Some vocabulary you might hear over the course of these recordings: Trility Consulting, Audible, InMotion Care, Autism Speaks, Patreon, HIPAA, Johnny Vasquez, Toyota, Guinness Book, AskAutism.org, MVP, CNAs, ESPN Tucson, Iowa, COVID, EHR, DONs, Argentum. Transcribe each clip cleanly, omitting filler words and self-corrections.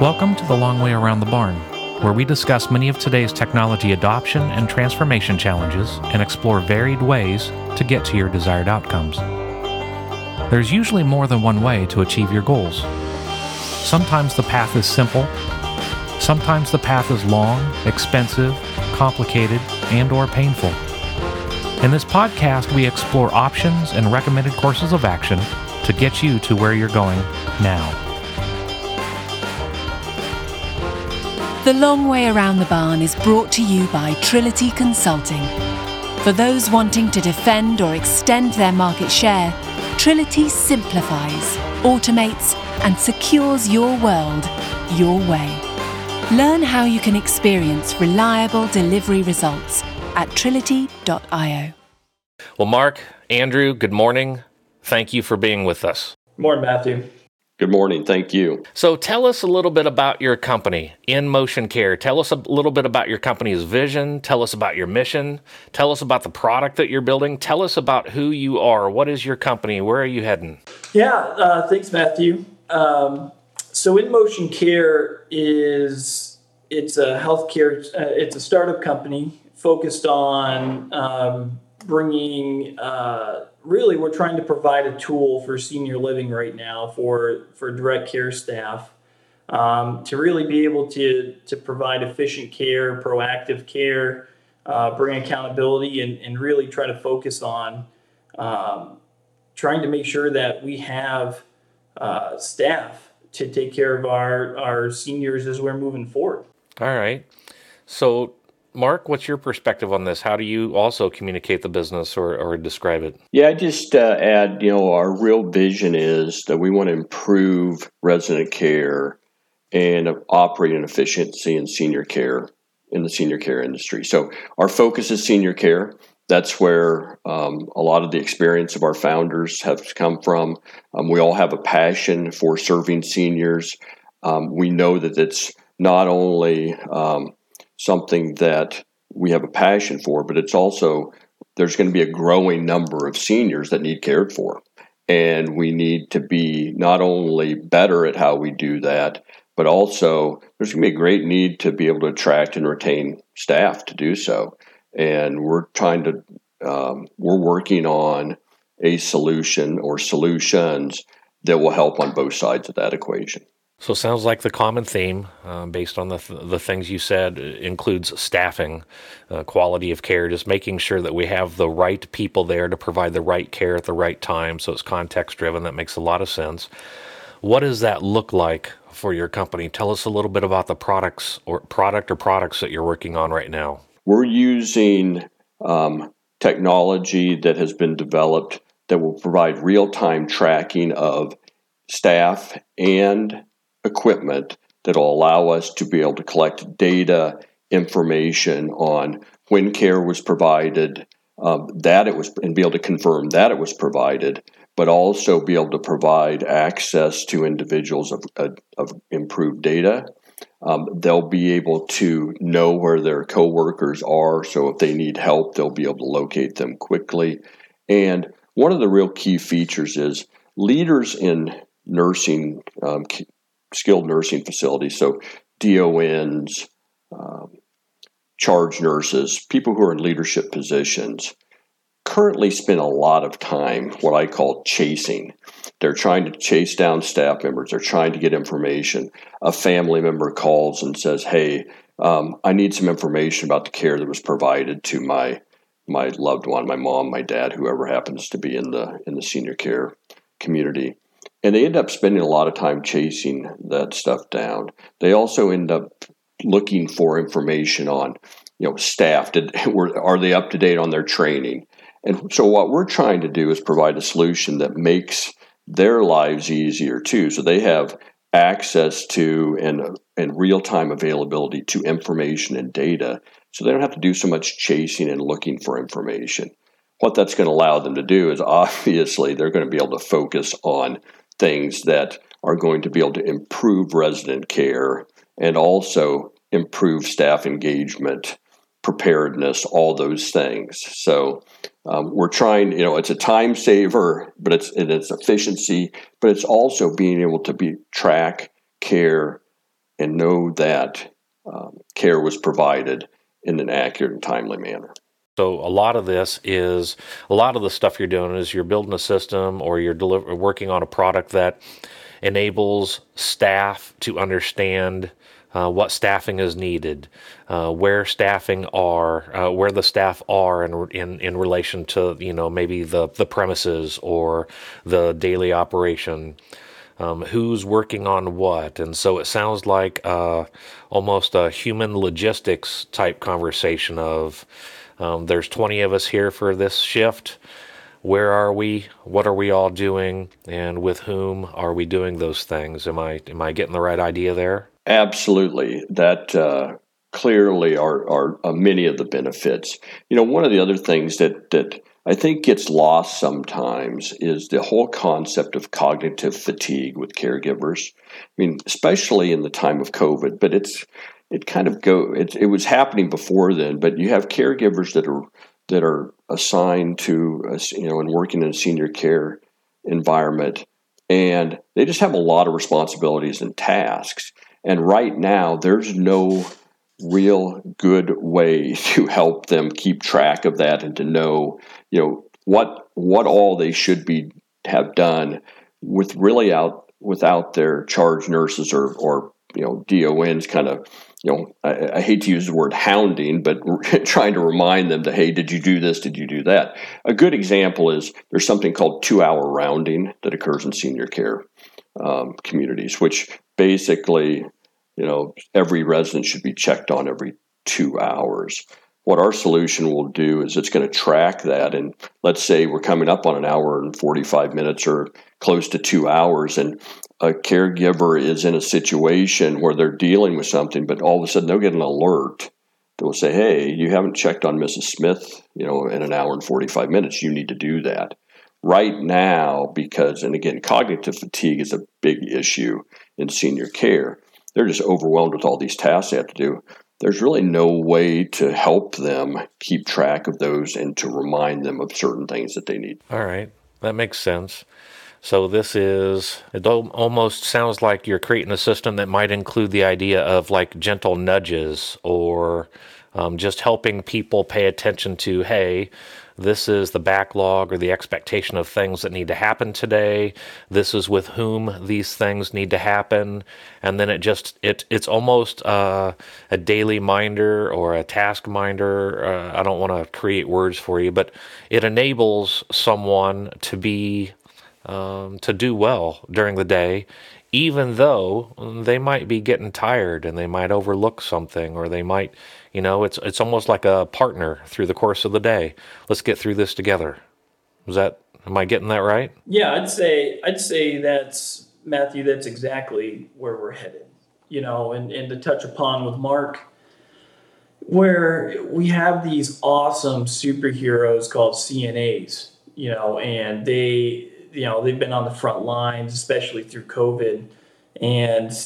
Welcome to The Long Way Around the Barn, where we discuss many of today's technology adoption and transformation challenges and explore varied ways to get to your desired outcomes. There's usually more than one way to achieve your goals. Sometimes the path is simple. Sometimes the path is long, expensive, complicated, and/or painful. In this podcast, we explore options and recommended courses of action to get you to where you're going now. The Long Way Around the Barn is brought to you by Trility Consulting. For those wanting to defend or extend their market share, Trility simplifies, automates, and secures your world, your way. Learn how you can experience reliable delivery results at trility.io. Well, Mark, Andrew, good morning. Thank you for being with us. Good morning, Matthew. Good morning. Thank you. So tell us a little bit about your company, InMotion Care. Tell us a little bit about your company's vision. Tell us about your mission. Tell us about the product that you're building. Tell us about who you are. What is your company? Where are you heading? Yeah, thanks, Matthew. So InMotion Care it's a startup company focused on bringing, we're trying to provide a tool for senior living right now for direct care staff to really be able to provide efficient care, proactive care, bring accountability, and really try to focus on trying to make sure that we have staff to take care of our seniors as we're moving forward. All right. So Mark, what's your perspective on this? How do you also communicate the business or describe it? Yeah, I just add, our real vision is that we want to improve resident care and operate in efficiency in senior care, in the senior care industry. So our focus is senior care. That's where a lot of the experience of our founders have come from. We all have a passion for serving seniors. We know that it's not only something that we have a passion for, but it's also there's going to be a growing number of seniors that need cared for. And we need to be not only better at how we do that, but also there's going to be a great need to be able to attract and retain staff to do so. And we're trying to, we're working on a solution or solutions that will help on both sides of that equation. So it sounds like the common theme, based on the things you said, includes staffing, quality of care, just making sure that we have the right people there to provide the right care at the right time. So it's context-driven. That makes a lot of sense. What does that look like for your company? Tell us a little bit about the products that you're working on right now. We're using technology that has been developed that will provide real-time tracking of staff and equipment that will allow us to be able to collect data, information on when care was provided, and be able to confirm that it was provided, but also be able to provide access to individuals of improved data. They'll be able to know where their coworkers are, so if they need help, they'll be able to locate them quickly. And one of the real key features is leaders in nursing, skilled nursing facilities, so DONs, charge nurses, people who are in leadership positions, currently spend a lot of time what I call chasing. They're trying to chase down staff members. They're trying to get information. A family member calls and says, hey, I need some information about the care that was provided to my loved one, my mom, my dad, whoever happens to be in the senior care community. And they end up spending a lot of time chasing that stuff down. They also end up looking for information on, staff. Are they up to date on their training? And so what we're trying to do is provide a solution that makes their lives easier too. So they have access to and real-time availability to information and data. So they don't have to do so much chasing and looking for information. What that's going to allow them to do is obviously they're going to be able to focus on things that are going to be able to improve resident care and also improve staff engagement, preparedness, all those things. So we're trying, it's a time saver, but it's efficiency, but it's also being able to track care, and know that care was provided in an accurate and timely manner. So a lot of the stuff you're doing is you're building a system or you're working on a product that enables staff to understand what staffing is needed, where the staff are in relation to, maybe the premises or the daily operation. Who's working on what. And so it sounds like almost a human logistics type conversation of there's 20 of us here for this shift. Where are we? What are we all doing? And with whom are we doing those things? Am I getting the right idea there? Absolutely. That clearly are many of the benefits. One of the other things that I think gets lost sometimes is the whole concept of cognitive fatigue with caregivers. Especially in the time of COVID, but it was happening before then. But you have caregivers that are assigned to and working in a senior care environment, and they just have a lot of responsibilities and tasks. And right now, there's no real good way to help them keep track of that and to know, what all they should have done without their charge nurses or DONs kind of, I hate to use the word hounding, but trying to remind them that, hey, did you do this? Did you do that? A good example is there's something called 2-hour rounding that occurs in senior care communities, which basically, every resident should be checked on every 2 hours. What our solution will do is it's going to track that. And let's say we're coming up on an hour and 45 minutes or close to 2 hours, and a caregiver is in a situation where they're dealing with something, but all of a sudden they'll get an alert that will say, hey, you haven't checked on Mrs. Smith, in an hour and 45 minutes. You need to do that right now because, and again, cognitive fatigue is a big issue in senior care. They're just overwhelmed with all these tasks they have to do. There's really no way to help them keep track of those and to remind them of certain things that they need. All right. That makes sense. So it almost sounds like you're creating a system that might include the idea of like gentle nudges or just helping people pay attention to, hey, this is the backlog or the expectation of things that need to happen today. This is with whom these things need to happen. And then it's almost a daily minder or a task minder. I don't want to create words for you, but it enables someone to be, to do well during the day, even though they might be getting tired and they might overlook something or they might, it's almost like a partner through the course of the day. Let's get through this together. Am I getting that right? Yeah, I'd say that's, Matthew, that's exactly where we're headed, and to touch upon with Mark, where we have these awesome superheroes called CNAs, and they, they've been on the front lines, especially through COVID. And,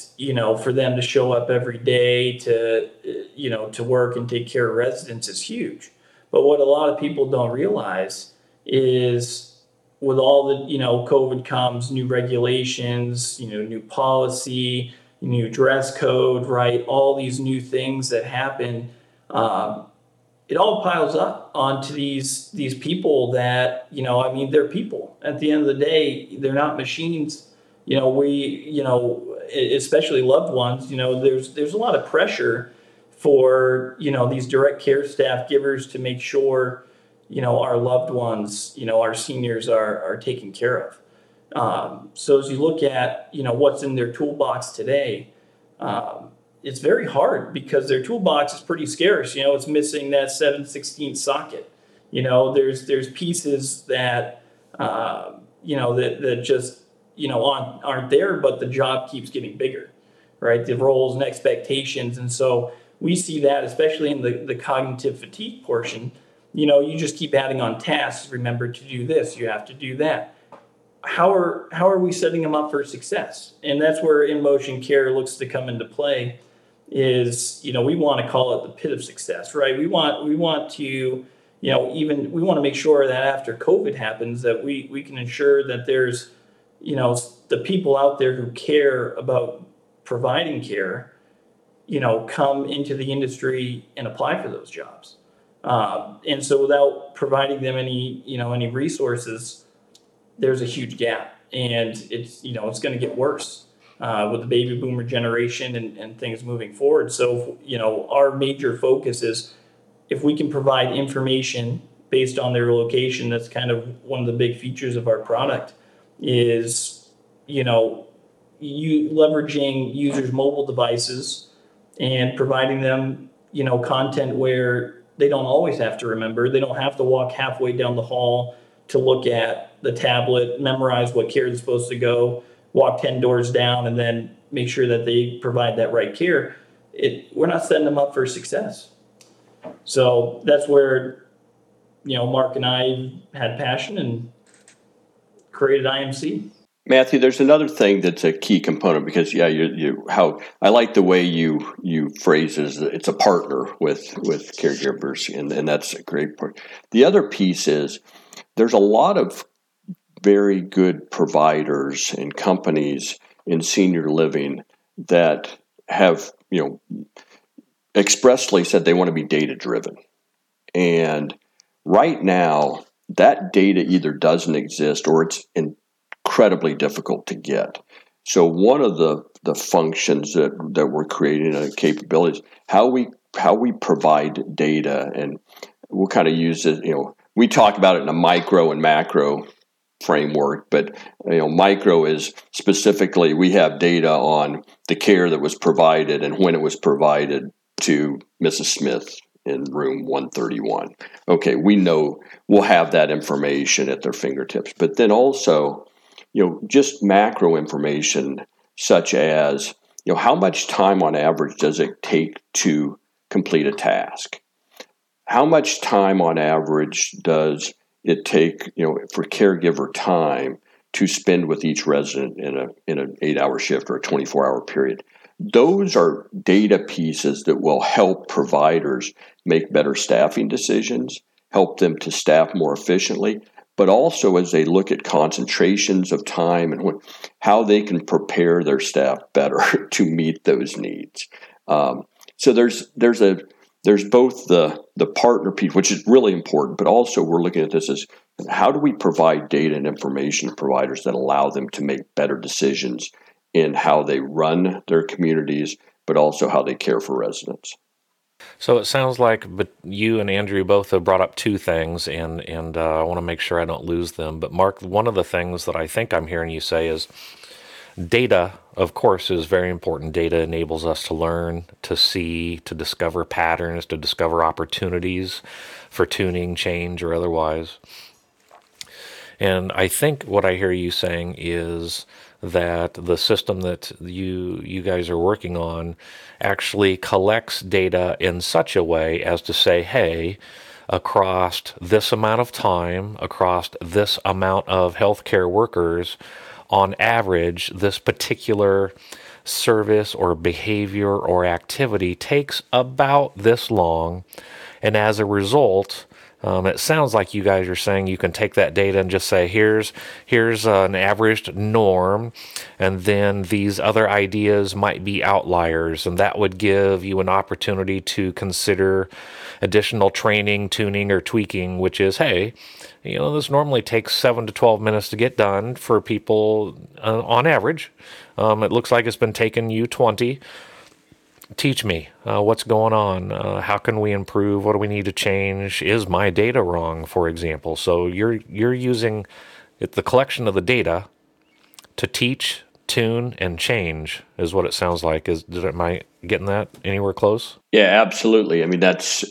for them to show up every day to work and take care of residents is huge. But what a lot of people don't realize is with all the, COVID comes, new regulations, new policy, new dress code, right? All these new things that happen, it all piles up onto these people that, they're people. At the end of the day, they're not machines. Especially loved ones, there's a lot of pressure for, these direct care staff givers to make sure, our loved ones, our seniors are taken care of. So as you look at, what's in their toolbox today, it's very hard because their toolbox is pretty scarce. It's missing that 7/16 socket. There's pieces that, that just, aren't there, but the job keeps getting bigger, right? The roles and expectations. And so we see that, especially in the cognitive fatigue portion, you just keep adding on tasks. Remember to do this, you have to do that. How are we setting them up for success? And that's where InMotion Care looks to come into play is, we want to call it the pit of success, right? We want to make sure that after COVID happens that we can ensure that there's the people out there who care about providing care you know, come into the industry and apply for those jobs. And so without providing them any, you know, any resources, there's a huge gap, and it's, you know, it's going to get worse with the baby boomer generation and things moving forward. So, you know, our major focus is if we can provide information based on their location. That's kind of one of the big features of our product is, you know, you leveraging users' mobile devices and providing them, you know, content where they don't always have to remember. They don't have to walk halfway down the hall to look at the tablet, memorize what care is supposed to go, walk 10 doors down, and then make sure that they provide that right care. We're not setting them up for success. So that's where, you know, Mark and I had passion and created IMC. Matthew, there's another thing that's a key component because, yeah, how I like the way you phrase it. It's a partner with caregivers, and that's a great part. The other piece is there's a lot of very good providers and companies in senior living that have, you know, expressly said they want to be data-driven. And right now, that data either doesn't exist or it's incredibly difficult to get. So one of the functions that we're creating and capabilities, how we provide data, and we'll kind of use it, you know, we talk about it in a micro and macro framework, but, you know, micro is specifically we have data on the care that was provided and when it was provided to Mrs. Smith in room 131. Okay, we know we'll have that information at their fingertips. But then also, you know, just macro information such as, you know, how much time on average does it take to complete a task? How much time on average does it take, you know, for caregiver time to spend with each resident in an 8-hour shift or a 24-hour period? Those are data pieces that will help providers make better staffing decisions, help them to staff more efficiently, but also as they look at concentrations of time and how they can prepare their staff better to meet those needs. So there's both the partner piece, which is really important, but also we're looking at this as how do we provide data and information to providers that allow them to make better decisions in how they run their communities, but also how they care for residents. So it sounds like, but you and Andrew both have brought up two things, and I want to make sure I don't lose them. But Mark, one of the things that I think I'm hearing you say is data, of course, is very important. Data enables us to learn, to see, to discover patterns, to discover opportunities for tuning, change, or otherwise. And I think what I hear you saying is that the system that you guys are working on actually collects data in such a way as to say, hey, across this amount of time, across this amount of healthcare workers, on average, this particular service or behavior or activity takes about this long. And as a result, it sounds like you guys are saying you can take that data and just say, here's an averaged norm, and then these other ideas might be outliers, and that would give you an opportunity to consider additional training, tuning, or tweaking, which is, hey, you know, this normally takes 7 to 12 minutes to get done for people on average. It looks like it's been taking you 20. Teach me what's going on. How can we improve? What do we need to change? Is my data wrong, for example? So you're using the collection of the data to teach, tune, and change is what it sounds like. Am I getting that anywhere close? Yeah, absolutely. I mean, that's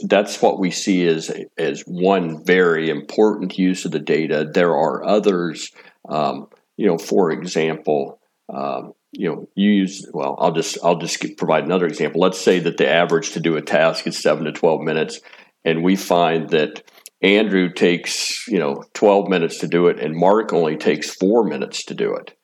what we see as one very important use of the data. There are others. You know, for example. You know, I'll just provide another example. Let's say that the average to do a task is 7 to 12 minutes, and we find that Andrew takes, you know, 12 minutes to do it, and Mark only takes 4 minutes to do it.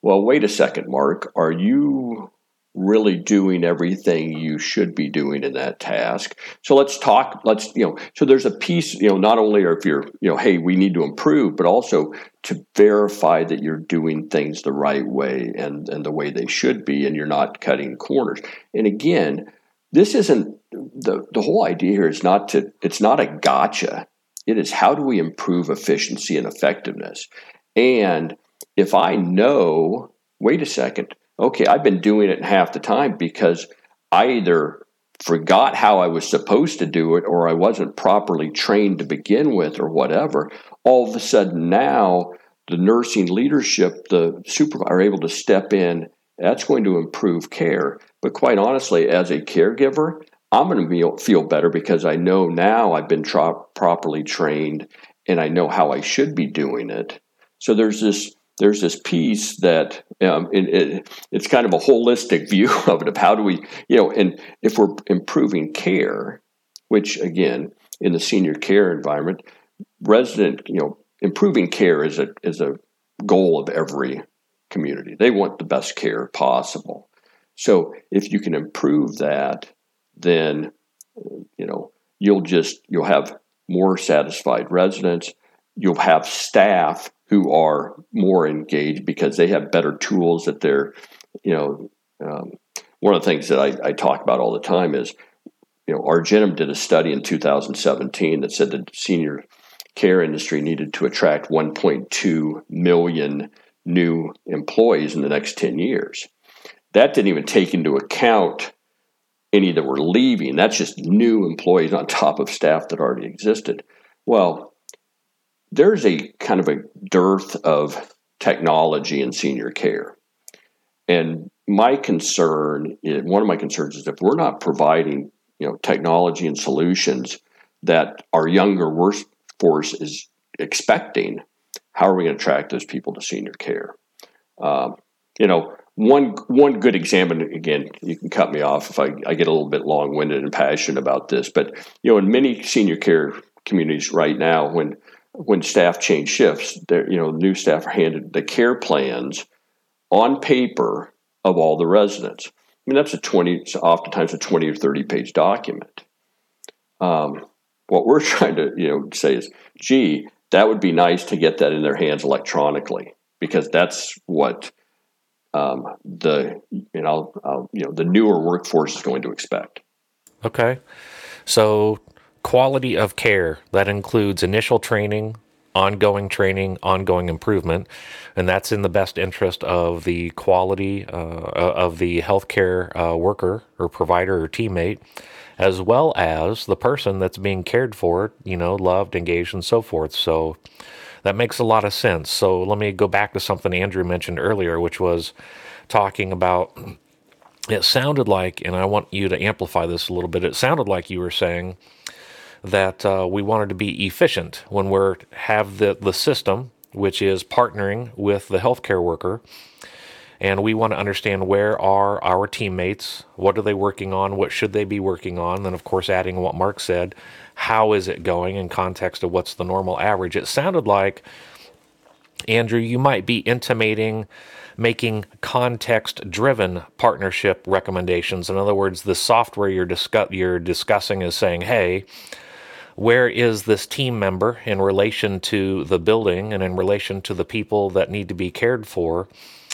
Well, wait a second, Mark. Are you really doing everything you should be doing in that task. So let's there's a piece, not only if you're, hey, we need to improve, but also to verify that you're doing things the right way and the way they should be, and you're not cutting corners. And again, this isn't, the whole idea here is it's not a gotcha. It is, how do we improve efficiency and effectiveness? And if I know, wait a second, okay, I've been doing it half the time because I either forgot how I was supposed to do it, or I wasn't properly trained to begin with, or whatever. All of a sudden now, the nursing leadership, the supervisor, are able to step in. That's going to improve care. But quite honestly, as a caregiver, I'm going to feel better because I know now I've been properly trained and I know how I should be doing it. So there's this piece that it's kind of a holistic view of it, of how do we, and if we're improving care, which again, in the senior care environment, resident, improving care is a goal of every community. They want the best care possible. So if you can improve that, then, you'll have more satisfied residents. You'll have staff who are more engaged because they have better tools that they're, one of the things that I talk about all the time is, Argentum did a study in 2017 that said the senior care industry needed to attract 1.2 million new employees in the next 10 years. That didn't even take into account any that were leaving. That's just new employees on top of staff that already existed. Well, there's a kind of a dearth of technology in senior care. And one of my concerns is if we're not providing, technology and solutions that our younger workforce is expecting, how are we going to attract those people to senior care? One good example, and again, you can cut me off if I get a little bit long-winded and passionate about this, but, in many senior care communities right now, when staff change shifts, new staff are handed the care plans on paper of all the residents. I mean, that's oftentimes a 20 or 30 page document. What we're trying to say is, gee, that would be nice to get that in their hands electronically, because that's what the newer workforce is going to expect. Okay, so. Quality of care, that includes initial training, ongoing improvement, and that's in the best interest of the quality of the healthcare worker or provider or teammate, as well as the person that's being cared for, loved, engaged, and so forth. So that makes a lot of sense. So let me go back to something Andrew mentioned earlier, which was talking about, it sounded like, and I want you to amplify this a little bit, it sounded like you were saying that we wanted to be efficient when we're have the system, which is partnering with the healthcare worker, and we want to understand where are our teammates, what are they working on, what should they be working on, then of course adding what Mark said, how is it going in context of what's the normal average. It sounded like, Andrew, you might be intimating making context-driven partnership recommendations. In other words, the software you're discussing is saying, hey, where is this team member in relation to the building and in relation to the people that need to be cared for?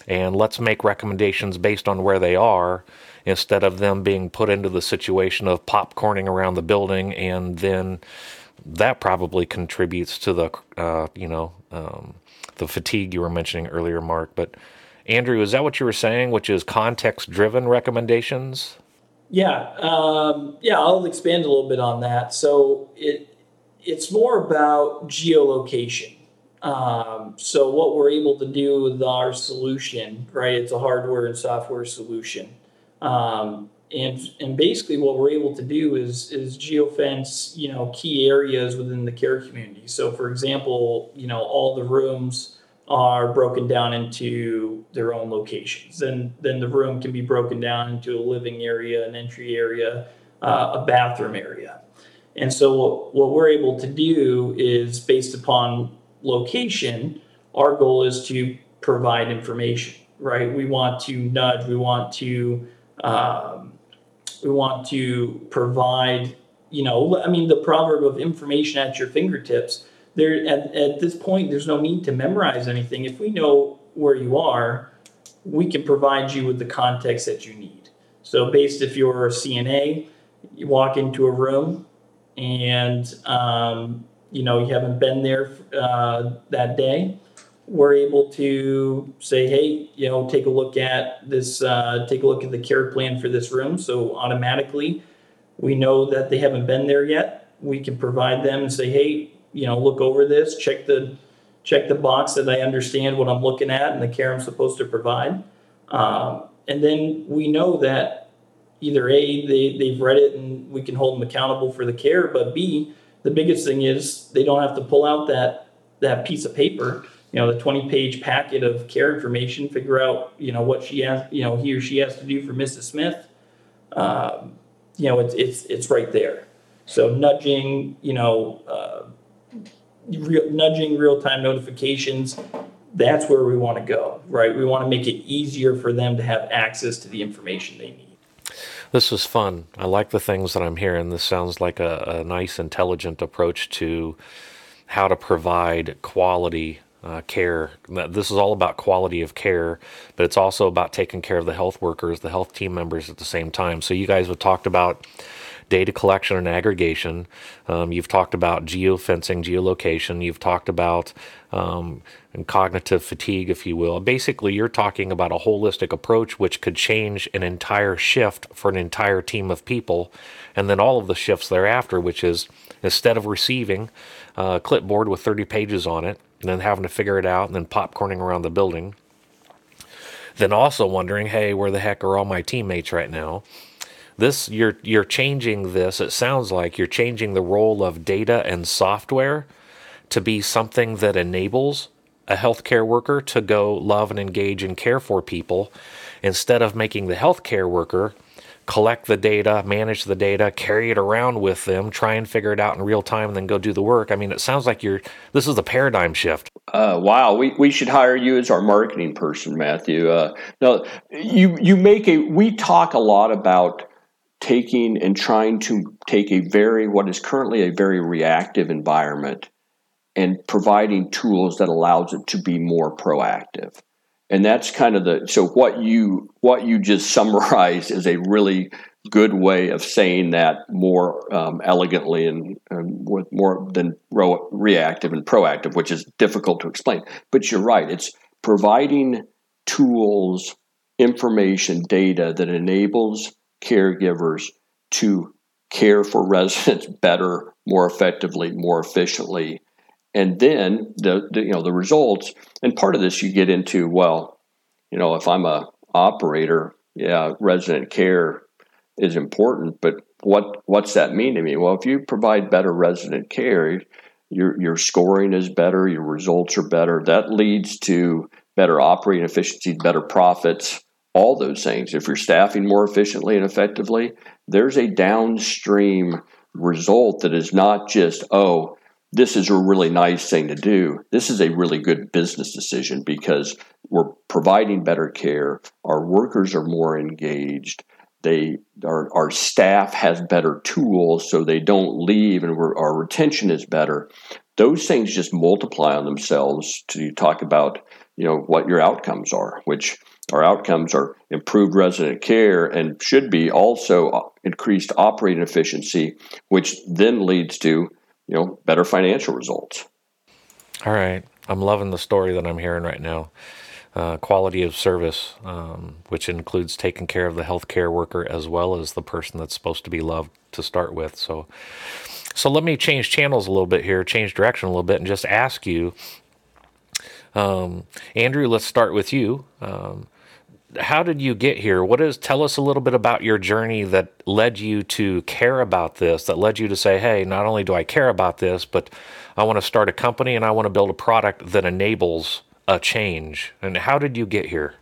And let's make recommendations based on where they are instead of them being put into the situation of popcorning around the building. And then that probably contributes to the fatigue you were mentioning earlier, Mark. But Andrew, is that what you were saying, which is context-driven recommendations? Yeah. I'll expand a little bit on that. So it's more about geolocation. So what we're able to do with our solution, right? It's a hardware and software solution. And basically what we're able to do is geofence, key areas within the care community. So for example, all the rooms are broken down into their own locations. And then the room can be broken down into a living area, an entry area, a bathroom area. And so what we're able to do is, based upon location, our goal is to provide information, right? We want to nudge, we want to We want to provide, the proverb of information at your fingertips. There, at this point, there's no need to memorize anything. If we know where you are, we can provide you with the context that you need. So based, if you're a CNA, you walk into a room and, you haven't been there that day, we're able to say, hey, take a look at this, take a look at the care plan for this room. So automatically, we know that they haven't been there yet. We can provide them and say, hey, look over this, check the box that I understand what I'm looking at and the care I'm supposed to provide. And then we know that either A, they've read it and we can hold them accountable for the care, but B, the biggest thing is they don't have to pull out that piece of paper, the 20-page packet of care information, figure out, what she has, he or she has to do for Mrs. Smith. It's right there. So nudging, real-time notifications, that's where we want to go, right? We want to make it easier for them to have access to the information they need. This was fun. I like the things that I'm hearing. This sounds like a nice, intelligent approach to how to provide quality care. This is all about quality of care, but it's also about taking care of the health workers, the health team members at the same time. So you guys have talked about data collection and aggregation. You've talked about geofencing, geolocation. You've talked about cognitive fatigue, if you will. Basically, you're talking about a holistic approach which could change an entire shift for an entire team of people, and then all of the shifts thereafter, which is instead of receiving a clipboard with 30 pages on it and then having to figure it out and then popcorning around the building, then also wondering, hey, where the heck are all my teammates right now? This, you're changing this, it sounds like you're changing the role of data and software to be something that enables a healthcare worker to go love and engage and care for people, instead of making the healthcare worker collect the data, manage the data, carry it around with them, try and figure it out in real time, and then go do the work. I mean, it sounds like this is a paradigm shift. Wow, we should hire you as our marketing person, Matthew. No, you make a. We talk a lot about taking and trying to take what is currently a very reactive environment and providing tools that allows it to be more proactive. And that's kind of so what you just summarized is a really good way of saying that more elegantly and with more than reactive and proactive, which is difficult to explain. But you're right. It's providing tools, information, data that enables caregivers to care for residents better, more effectively, more efficiently. And then the results, and part of this you get into, if I'm a operator, resident care is important, but what's that mean to me? Well, if you provide better resident care, your scoring is better, your results are better. That leads to better operating efficiency, better profits, all those things. If you're staffing more efficiently and effectively, there's a downstream result that is not just, this is a really nice thing to do. This is a really good business decision because we're providing better care. Our workers are more engaged. Our staff has better tools so they don't leave, and our retention is better. Those things just multiply on themselves to talk about, what your outcomes are, which our outcomes are improved resident care and should be also increased operating efficiency, which then leads to better financial results. All right. I'm loving the story that I'm hearing right now. Quality of service, which includes taking care of the healthcare worker as well as the person that's supposed to be loved to start with. So let me change channels a little bit here, change direction a little bit, and just ask you, Andrew, let's start with you. How did you get here? Tell us a little bit about your journey that led you to care about this, that led you to say, hey, not only do I care about this, but I want to start a company and I want to build a product that enables a change. And how did you get here?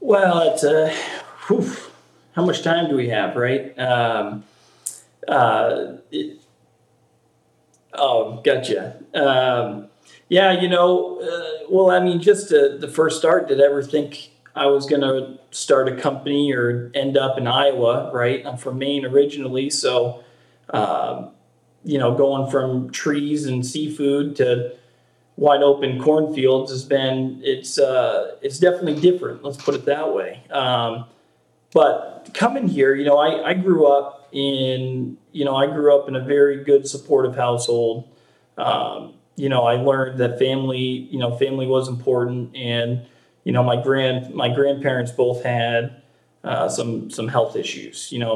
Well, it's how much time do we have, right? Gotcha. Yeah, just the first start, did I ever think I was going to start a company or end up in Iowa, right? I'm from Maine originally. So, going from trees and seafood to wide open cornfields has been, it's definitely different. Let's put it that way. But coming here, I grew up in a very good supportive household. I learned that family was important, and, my grandparents both had some health issues. One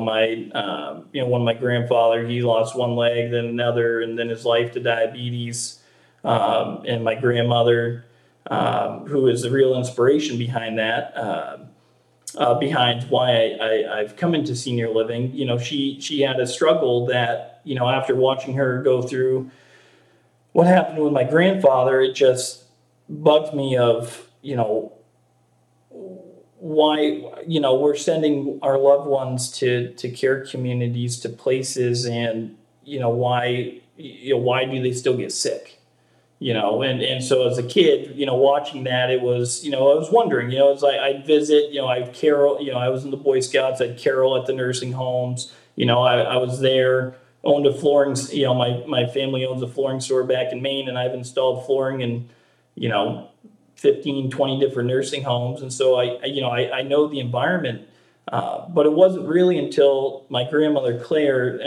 of my grandfather, he lost one leg, then another, and then his life to diabetes. And my grandmother, who is the real inspiration behind that, behind why I've come into senior living, she had a struggle that, after watching her go through what happened with my grandfather, it just bugged me of, why, we're sending our loved ones to care communities, to places, and, why do they still get sick? And so as a kid, watching that, it was, I was wondering, as I'd visit, I'd carol, I was in the Boy Scouts, I'd carol at the nursing homes, I was there, owned a flooring, my family owns a flooring store back in Maine, and I've installed flooring in, 15, 20 different nursing homes. And so I know the environment, but it wasn't really until my grandmother, Claire,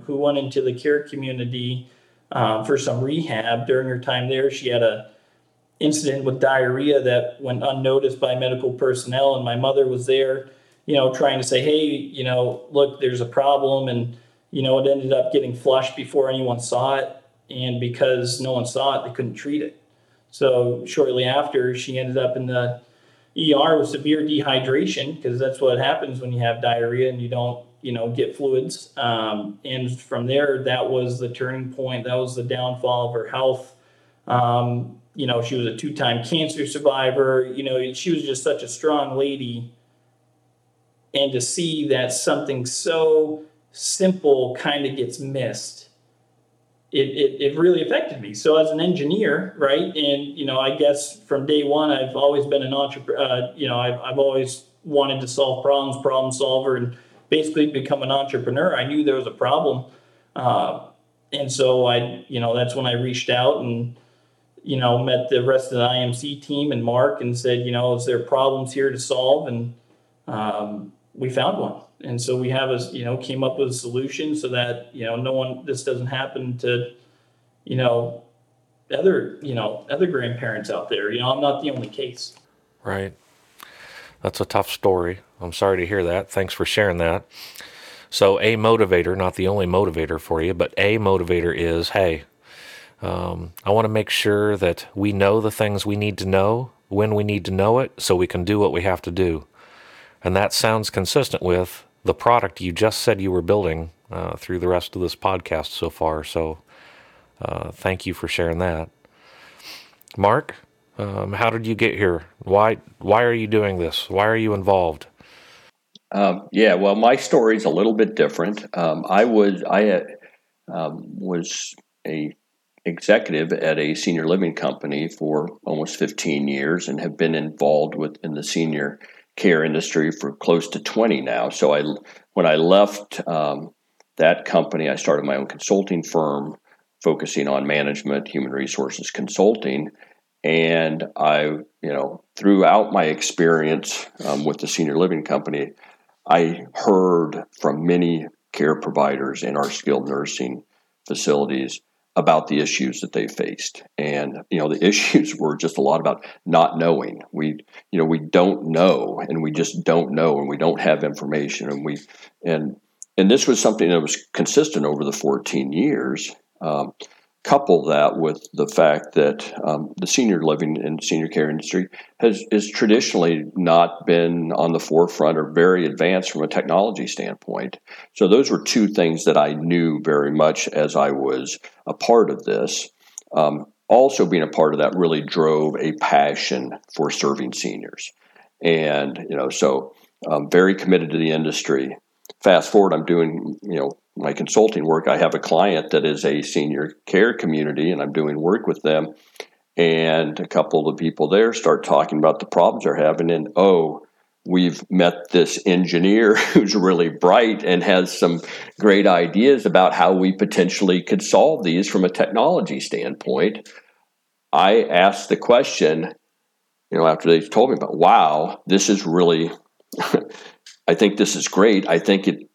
who went into the care community, for some rehab during her time there. She had an incident with diarrhea that went unnoticed by medical personnel, and my mother was there, trying to say, hey, look, there's a problem, and, it ended up getting flushed before anyone saw it, and because no one saw it, they couldn't treat it. So shortly after, she ended up in the ER with severe dehydration, because that's what happens when you have diarrhea and you don't, get fluids. And from there, that was the turning point. That was the downfall of her health. She was a 2-time cancer survivor. She was just such a strong lady. And to see that something so simple kind of gets missed, it really affected me. So as an engineer, right, and, I guess from day one, I've always been an entrepreneur. I've always wanted to solve problems, problem solver, and basically become an entrepreneur. I knew there was a problem. And so that's when I reached out and, met the rest of the IMC team and Mark and said, is there problems here to solve? And we found one. And so we have came up with a solution so that, this doesn't happen to, other grandparents out there. I'm not the only case. Right. That's a tough story. I'm sorry to hear that. Thanks for sharing that. So a motivator, not the only motivator for you, but a motivator is, hey, I want to make sure that we know the things we need to know when we need to know it so we can do what we have to do. And that sounds consistent with the product you just said you were building through the rest of this podcast so far. So thank you for sharing that. Mark? How did you get here? Why are you doing this? Why are you involved? Well, my story is a little bit different. I was a executive at a senior living company for almost 15 years and have been involved in the senior care industry for close to 20 now. So when I left that company, I started my own consulting firm focusing on management, human resources consulting. And I, throughout my experience with the senior living company, I heard from many care providers in our skilled nursing facilities about the issues that they faced. And, the issues were just a lot about not knowing. We don't know, and we just don't know, and we don't have information. And this was something that was consistent over the 14 years. Couple that with the fact that the senior living and senior care industry is traditionally not been on the forefront or very advanced from a technology standpoint. So those were two things that I knew very much as I was a part of this. Also being a part of that really drove a passion for serving seniors. And, so I'm very committed to the industry. Fast forward, I'm doing, my consulting work. I have a client that is a senior care community, and I'm doing work with them. And a couple of the people there start talking about the problems they're having. And, oh, we've met this engineer who's really bright and has some great ideas about how we potentially could solve these from a technology standpoint. I asked the question, you know, after they told me about, wow, this is really, I think this is great. I think it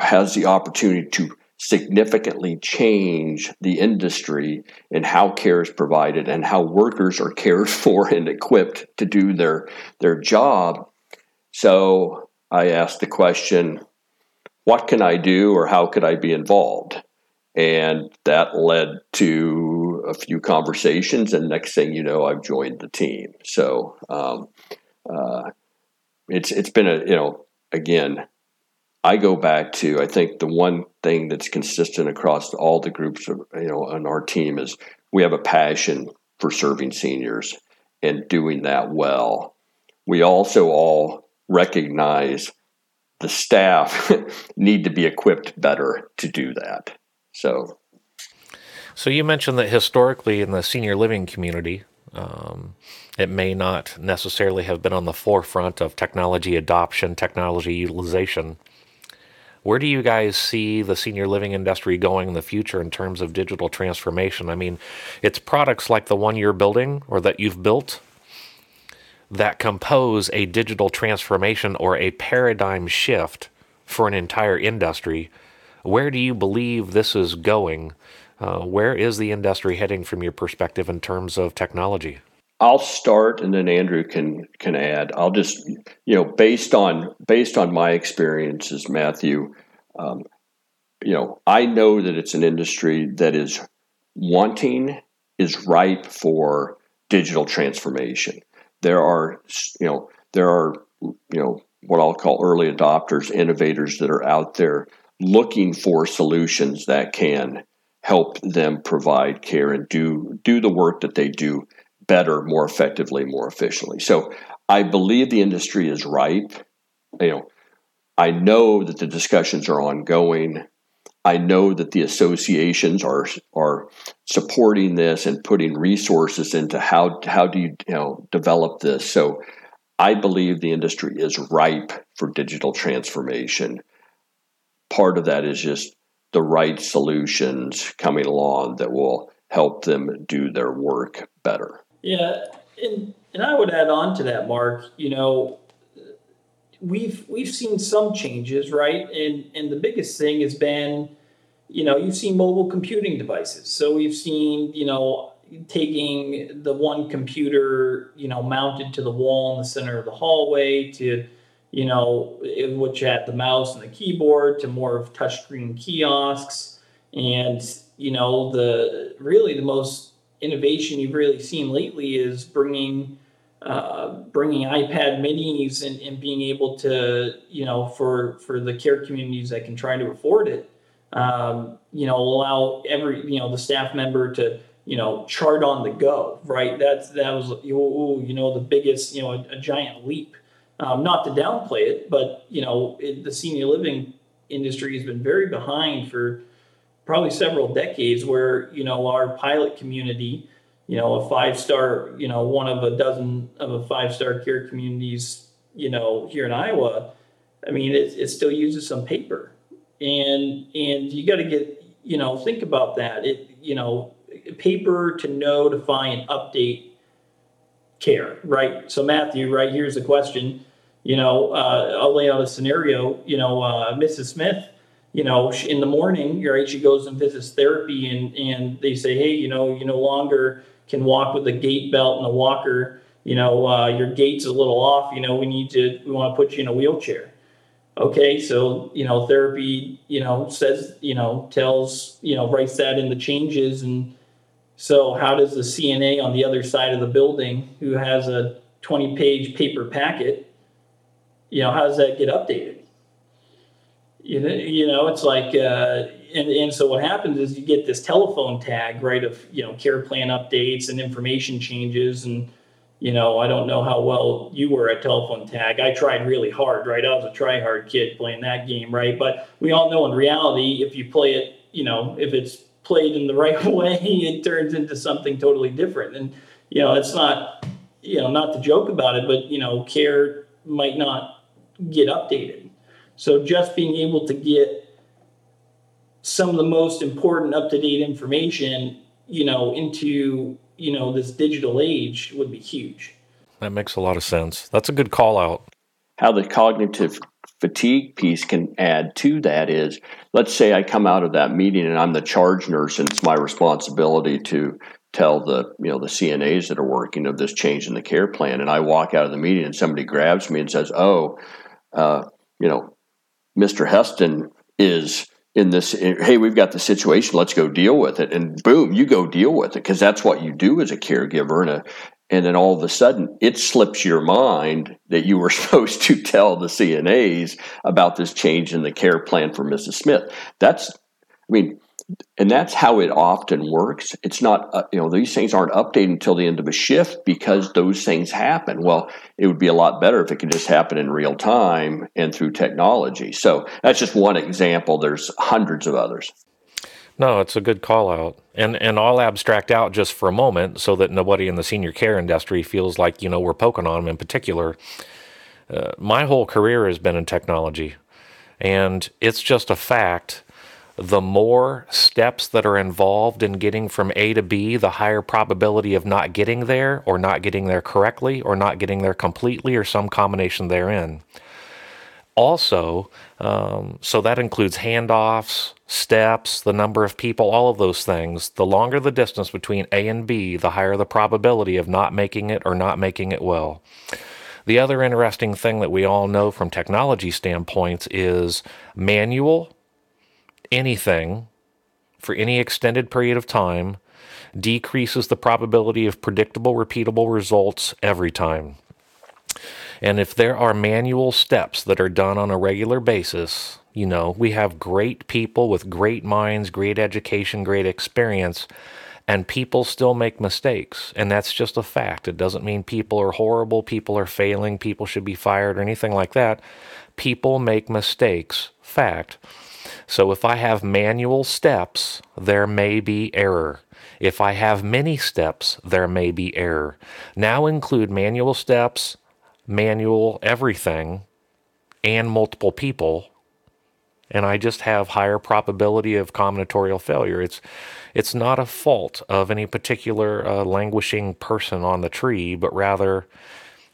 has the opportunity to significantly change the industry and how care is provided and how workers are cared for and equipped to do their job. So I asked the question, what can I do or how could I be involved? And that led to a few conversations, and next thing you know, I've joined the team. So it's been a, you know, again, I go back to, I think the one thing that's consistent across all the groups, of, you know, on our team is we have a passion for serving seniors and doing that well. We also all recognize the staff need to be equipped better to do that. So you mentioned that historically in the senior living community, it may not necessarily have been on the forefront of technology adoption, technology utilization. Where do you guys see the senior living industry going in the future in terms of digital transformation? I mean, it's products like the one you're building or that you've built that compose a digital transformation or a paradigm shift for an entire industry. Where do you believe this is going? Where is the industry heading from your perspective in terms of technology? I'll start, and then Andrew can add. I'll just, you know, based on my experiences, Matthew, you know, I know that it's an industry that is ripe for digital transformation. There are what I'll call early adopters, innovators that are out there looking for solutions that can help them provide care and do the work that they do better, more effectively, more efficiently. So I believe the industry is ripe. You know, I know that the discussions are ongoing. I know that the associations are supporting this and putting resources into how do you develop this. So I believe the industry is ripe for digital transformation. Part of that is just the right solutions coming along that will help them do their work better. Yeah, and I would add on to that, Mark, you know, we've seen some changes, right? And the biggest thing has been, you know, you've seen mobile computing devices. So we've seen, you know, taking the one computer, you know, mounted to the wall in the center of the hallway to, you know, which had the mouse and the keyboard, to more of touchscreen kiosks. And, you know, the most innovation you've really seen lately is bringing iPad minis and being able to, you know, for the care communities that can try to afford it, you know, allow every, you know, the staff member to, you know, chart on the go, right? That was, you know, the biggest, you know, a giant leap. Not to downplay it, but, you know, the senior living industry has been very behind for probably several decades, where, you know, our pilot community, you know, one of a five-star care communities, you know, here in Iowa, I mean, it still uses some paper, and you got to get, you know, think about that. It, you know, paper to notify and update care, right? So Matthew, right, here's the question, you know, I'll lay out a scenario, you know, Mrs. Smith, you know, in the morning, right, she goes and visits therapy, and they say, hey, you know, you no longer can walk with a gait belt and a walker, you know, your gait's a little off, you know, we want to put you in a wheelchair. Okay, so, you know, therapy, you know, says, you know, tells, you know, writes that in the changes. And so how does the CNA on the other side of the building, who has a 20-page paper packet, you know, how does that get updated? You know, it's like, and so what happens is you get this telephone tag, right, of, you know, care plan updates and information changes. And, you know, I don't know how well you were at telephone tag. I tried really hard, right? I was a try-hard kid playing that game, right? But we all know in reality, if you play it, you know, if it's played in the right way, it turns into something totally different. And, you know, it's not, you know, not to joke about it, but, you know, care might not get updated. So just being able to get some of the most important up-to-date information, you know, into, you know, this digital age would be huge. That makes a lot of sense. That's a good call out. How the cognitive fatigue piece can add to that is, let's say I come out of that meeting and I'm the charge nurse, and it's my responsibility to tell the, you know, the CNAs that are working of this change in the care plan. And I walk out of the meeting and somebody grabs me and says, you know, Mr. Heston is in this, hey, we've got the situation, let's go deal with it. And boom, you go deal with it, because that's what you do as a caregiver. And then all of a sudden, it slips your mind that you were supposed to tell the CNAs about this change in the care plan for Mrs. Smith. That's, I mean, and that's how it often works. It's not, you know, these things aren't updated until the end of a shift because those things happen. Well, it would be a lot better if it could just happen in real time and through technology. So that's just one example. There's hundreds of others. No, it's a good call out. And I'll abstract out just for a moment so that nobody in the senior care industry feels like, you know, we're poking on them in particular. My whole career has been in technology, and it's just a fact. The more steps that are involved in getting from A to B, the higher probability of not getting there, or not getting there correctly, or not getting there completely, or some combination therein. Also, so that includes handoffs, steps, the number of people, all of those things. The longer the distance between A and B, the higher the probability of not making it or not making it well. The other interesting thing that we all know from technology standpoints is manual anything for any extended period of time decreases the probability of predictable, repeatable results every time. And if there are manual steps that are done on a regular basis, you know, we have great people with great minds, great education, great experience, and people still make mistakes. And that's just a fact. It doesn't mean people are horrible, people are failing, people should be fired, or anything like that. People make mistakes. Fact. So if I have manual steps, there may be error. If I have many steps, there may be error. Now include manual steps, manual everything, and multiple people, and I just have higher probability of combinatorial failure. It's not a fault of any particular languishing person on the tree, but rather,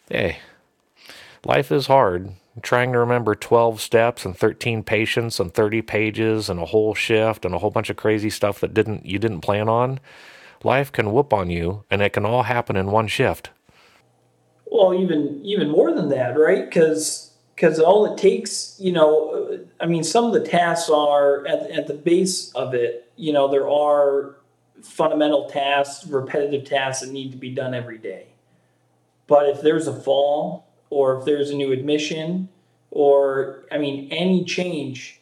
hey, life is hard. Trying to remember 12 steps and 13 patients and 30 pages and a whole shift and a whole bunch of crazy stuff that you didn't plan on. Life can whoop on you, and it can all happen in one shift. Well, even more than that, right? Because all it takes, you know, I mean, some of the tasks are at the base of it. You know, there are fundamental tasks, repetitive tasks that need to be done every day. But if there's a fall, or if there's a new admission, or, I mean, any change,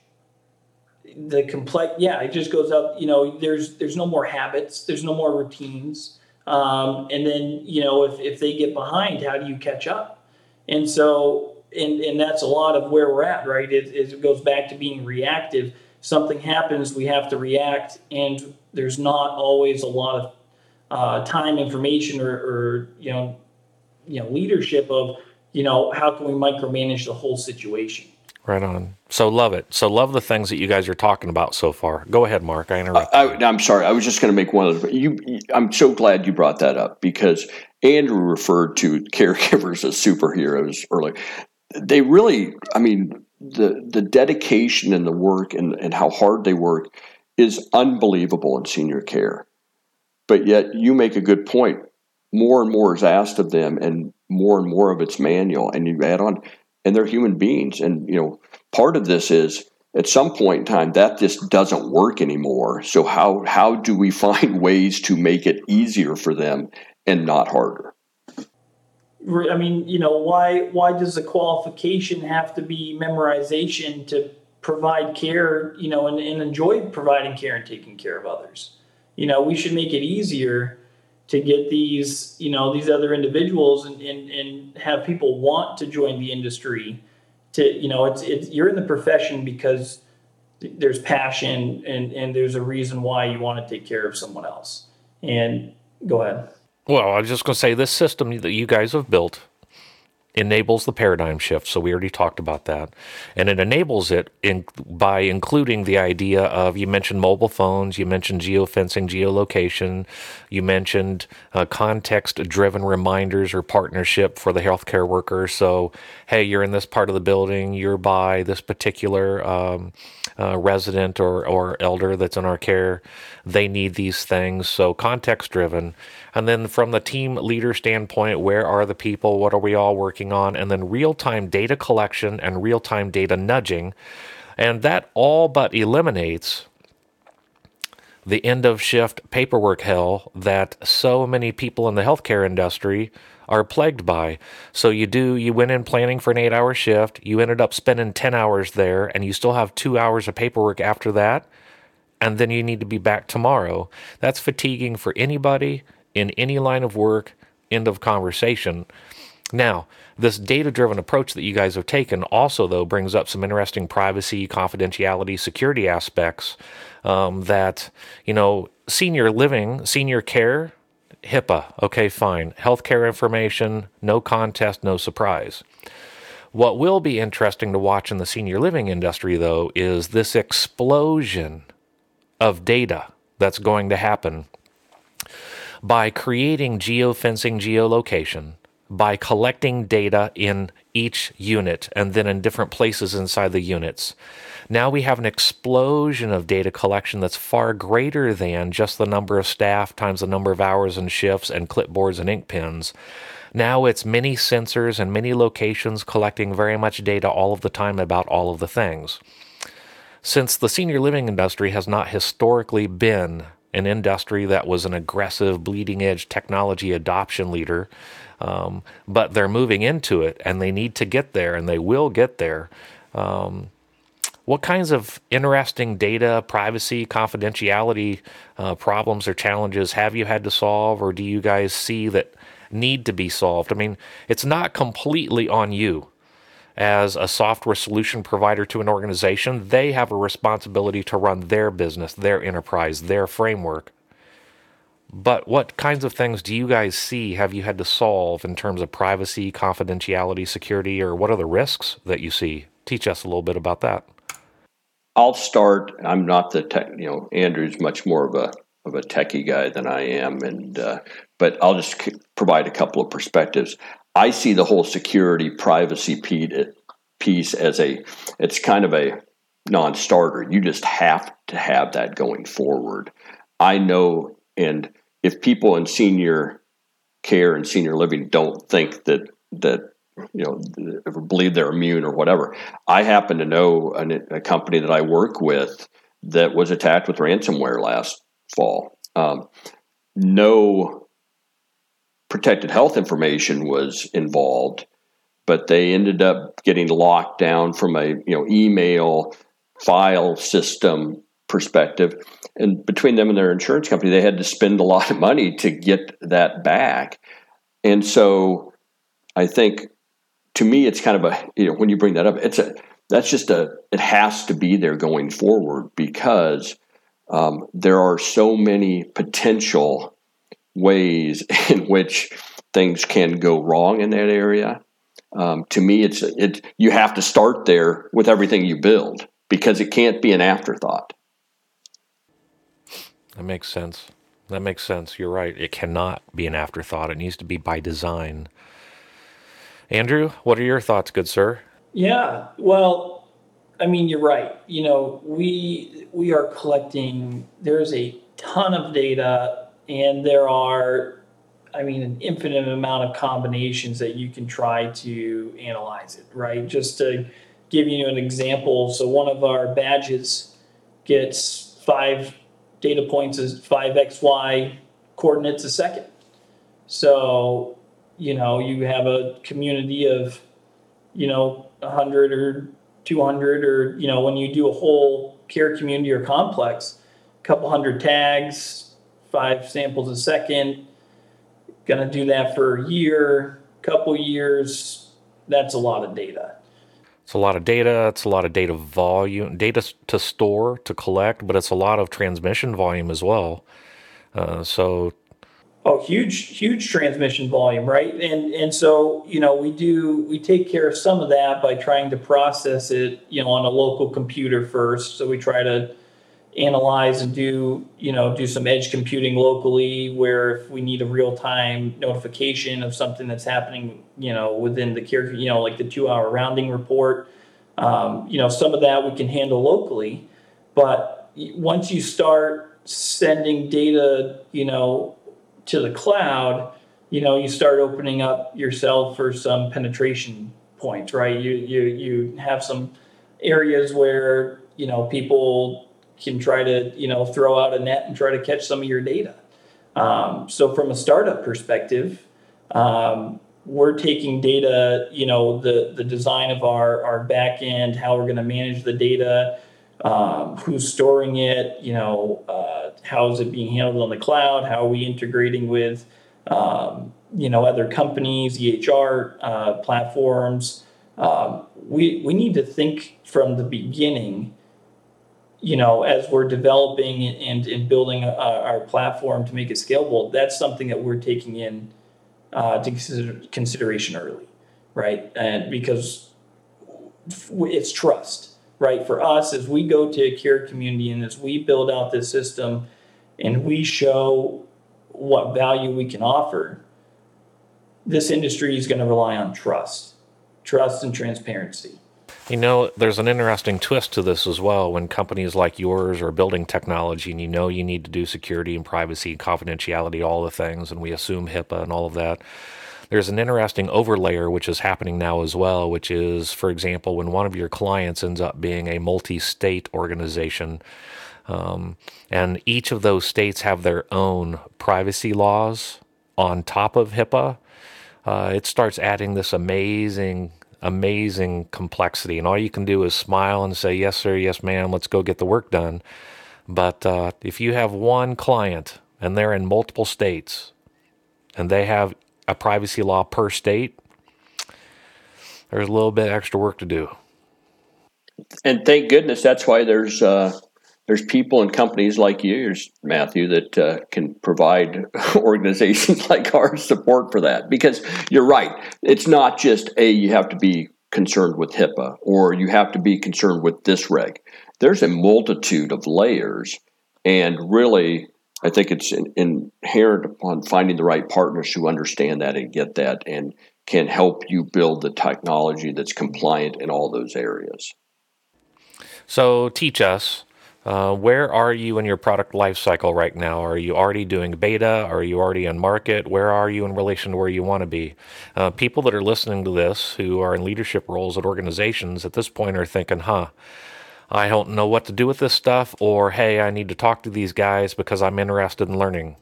the complex, yeah, it just goes up, you know, there's no more habits, there's no more routines. And then, you know, if they get behind, how do you catch up? And so, and that's a lot of where we're at, right? It goes back to being reactive. Something happens, we have to react, and there's not always a lot of time, information, or you know, leadership of, you know, how can we micromanage the whole situation? Right on. So love it. So love the things that you guys are talking about so far. Go ahead, Mark. I interrupted. I'm sorry. I was just going to make one other. I'm so glad you brought that up, because Andrew referred to caregivers as superheroes earlier. They really, I mean, the dedication and the work and how hard they work is unbelievable in senior care. But yet you make a good point. More and more is asked of them, and more of it's manual, and you add on, and they're human beings. And, you know, part of this is at some point in time that just doesn't work anymore. So how do we find ways to make it easier for them and not harder? I mean, you know, why does the qualification have to be memorization to provide care, you know, and enjoy providing care and taking care of others? You know, we should make it easier to get these, you know, these other individuals and have people want to join the industry. To, you know, it's you're in the profession because there's passion and there's a reason why you want to take care of someone else. And go ahead. Well, I was just going to say, this system that you guys have built enables the paradigm shift, so we already talked about that. And it enables it by including the idea of, you mentioned mobile phones, you mentioned geofencing, geolocation, you mentioned context-driven reminders or partnership for the healthcare worker. So, hey, you're in this part of the building, you're by this particular resident or elder that's in our care, they need these things, so context-driven. And then from the team leader standpoint, where are the people, what are we all working on, and then real-time data collection and real-time data nudging. And that all but eliminates the end-of-shift paperwork hell that so many people in the healthcare industry are plagued by. So you went in planning for an 8-hour shift, you ended up spending 10 hours there, and you still have 2 hours of paperwork after that, and then you need to be back tomorrow. That's fatiguing for anybody in any line of work, end of conversation. Now, this data-driven approach that you guys have taken also, though, brings up some interesting privacy, confidentiality, security aspects that, you know, senior living, senior care, HIPAA, okay, fine. Healthcare information, no contest, no surprise. What will be interesting to watch in the senior living industry, though, is this explosion of data that's going to happen by creating geofencing, geolocation, by collecting data in each unit and then in different places inside the units. Now we have an explosion of data collection that's far greater than just the number of staff times the number of hours and shifts and clipboards and ink pens. Now it's many sensors and many locations collecting very much data all of the time about all of the things. Since the senior living industry has not historically been an industry that was an aggressive, bleeding-edge technology adoption leader, but they're moving into it, and they need to get there, and they will get there. What kinds of interesting data, privacy, confidentiality problems or challenges have you had to solve, or do you guys see that need to be solved? I mean, it's not completely on you as a software solution provider to an organization. They have a responsibility to run their business, their enterprise, their framework. But what kinds of things do you guys see have you had to solve in terms of privacy, confidentiality, security, or what are the risks that you see? Teach us a little bit about that. I'll start. I'm not the tech, you know, Andrew's much more of a techie guy than I am, and but I'll just provide a couple of perspectives. I see the whole security privacy piece as it's kind of a non-starter. You just have to have that going forward. I know, and if people in senior care and senior living don't think that you know, believe they're immune or whatever, I happen to know a company that I work with that was attacked with ransomware last fall. No protected health information was involved, but they ended up getting locked down from a, you know, email file system perspective. And between them and their insurance company, they had to spend a lot of money to get that back. And so I think, to me, it's kind of a, you know, when you bring that up, it has to be there going forward, because there are so many potential ways in which things can go wrong in that area. To me, you have to start there with everything you build, because it can't be an afterthought. That makes sense. You're right. It cannot be an afterthought. It needs to be by design. Andrew, what are your thoughts, good sir? Yeah. Well, I mean, you're right. You know, we are collecting. There's a ton of data. And there are, I mean, an infinite amount of combinations that you can try to analyze it, right? Just to give you an example, so one of our badges gets 5 data points as 5 XY coordinates a second. So, you know, you have a community of, you know, 100 or 200 or, you know, when you do a whole care community or complex, a couple hundred tags, 5 samples a second, going to do that for a year, couple years. That's a lot of data. It's a lot of data. It's a lot of data volume, data to store, to collect, but it's a lot of transmission volume as well. So Oh, huge transmission volume, right? And so, you know, we take care of some of that by trying to process it, you know, on a local computer first. So we try to analyze and do some edge computing locally, where if we need a real-time notification of something that's happening, you know, within the care, you know, like the 2-hour rounding report, you know, some of that we can handle locally. But once you start sending data, you know, to the cloud, you know, you start opening up yourself for some penetration points, right? You have some areas where, you know, people can try to, you know, throw out a net and try to catch some of your data. So from a startup perspective, we're taking data, you know, the design of our back end, how we're going to manage the data, who's storing it, you know, how is it being handled on the cloud, how are we integrating with, you know, other companies, EHR platforms. We need to think from the beginning, you know, as we're developing and building our platform to make it scalable. That's something that we're taking in to consideration early, right? And because it's trust, right? For us, as we go to a care community and as we build out this system and we show what value we can offer, this industry is going to rely on trust and transparency. You know, there's an interesting twist to this as well. When companies like yours are building technology and you know you need to do security and privacy and confidentiality, all the things, and we assume HIPAA and all of that, there's an interesting overlayer which is happening now as well, which is, for example, when one of your clients ends up being a multi-state organization, and each of those states have their own privacy laws on top of HIPAA, it starts adding this amazing complexity, and all you can do is smile and say, yes, sir, yes, ma'am, let's go get the work done. But if you have one client and they're in multiple states and they have a privacy law per state, there's a little bit extra work to do. And thank goodness that's why there's people and companies like yours, Matthew, that can provide organizations like ours support for that. Because you're right. It's not just, you have to be concerned with HIPAA or you have to be concerned with this reg. There's a multitude of layers, and really I think it's inherent upon finding the right partners who understand that and get that and can help you build the technology that's compliant in all those areas. So teach us. Where are you in your product life cycle right now? Are you already doing beta? Are you already on market? Where are you in relation to where you want to be? People that are listening to this who are in leadership roles at organizations at this point are thinking, I don't know what to do with this stuff, or, hey, I need to talk to these guys because I'm interested in learning.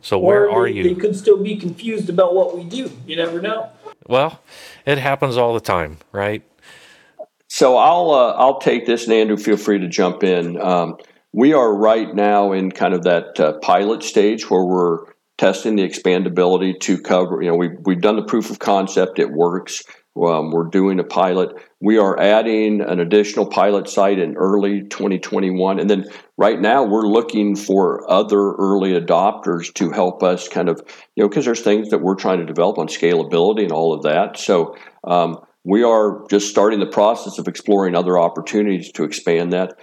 So where are you? They could still be confused about what we do. You never know. Well, it happens all the time, right? So I'll take this, and Andrew, feel free to jump in. We are right now in kind of that pilot stage where we're testing the expandability to cover. You know, we've done the proof of concept; it works. We're doing a pilot. We are adding an additional pilot site in early 2021, and then right now we're looking for other early adopters to help us kind of, you know, because there's things that we're trying to develop on scalability and all of that. So. We are just starting the process of exploring other opportunities to expand that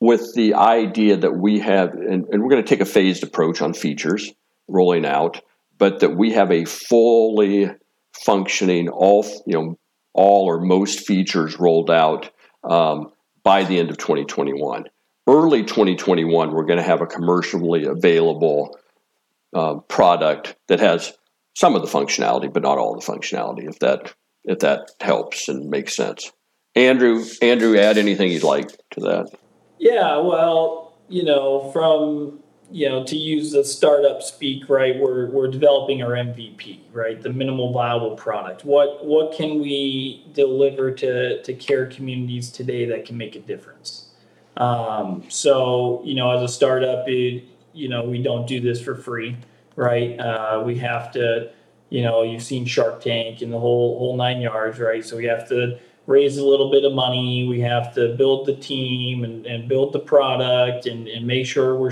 with the idea that we have, and we're going to take a phased approach on features rolling out, but that we have a fully functioning all or most features rolled out by the end of 2021. Early 2021, we're going to have a commercially available product that has some of the functionality, but not all the functionality, if that helps and makes sense. Andrew, add anything you'd like to that. Yeah, well, you know, to use the startup speak, right, we're developing our MVP, right, the minimal viable product. What can we deliver to care communities today that can make a difference? So, you know, as a startup, we don't do this for free, right? We have to... You know, you've seen Shark Tank and the whole nine yards, right? So we have to raise a little bit of money. We have to build the team and build the product and make sure we're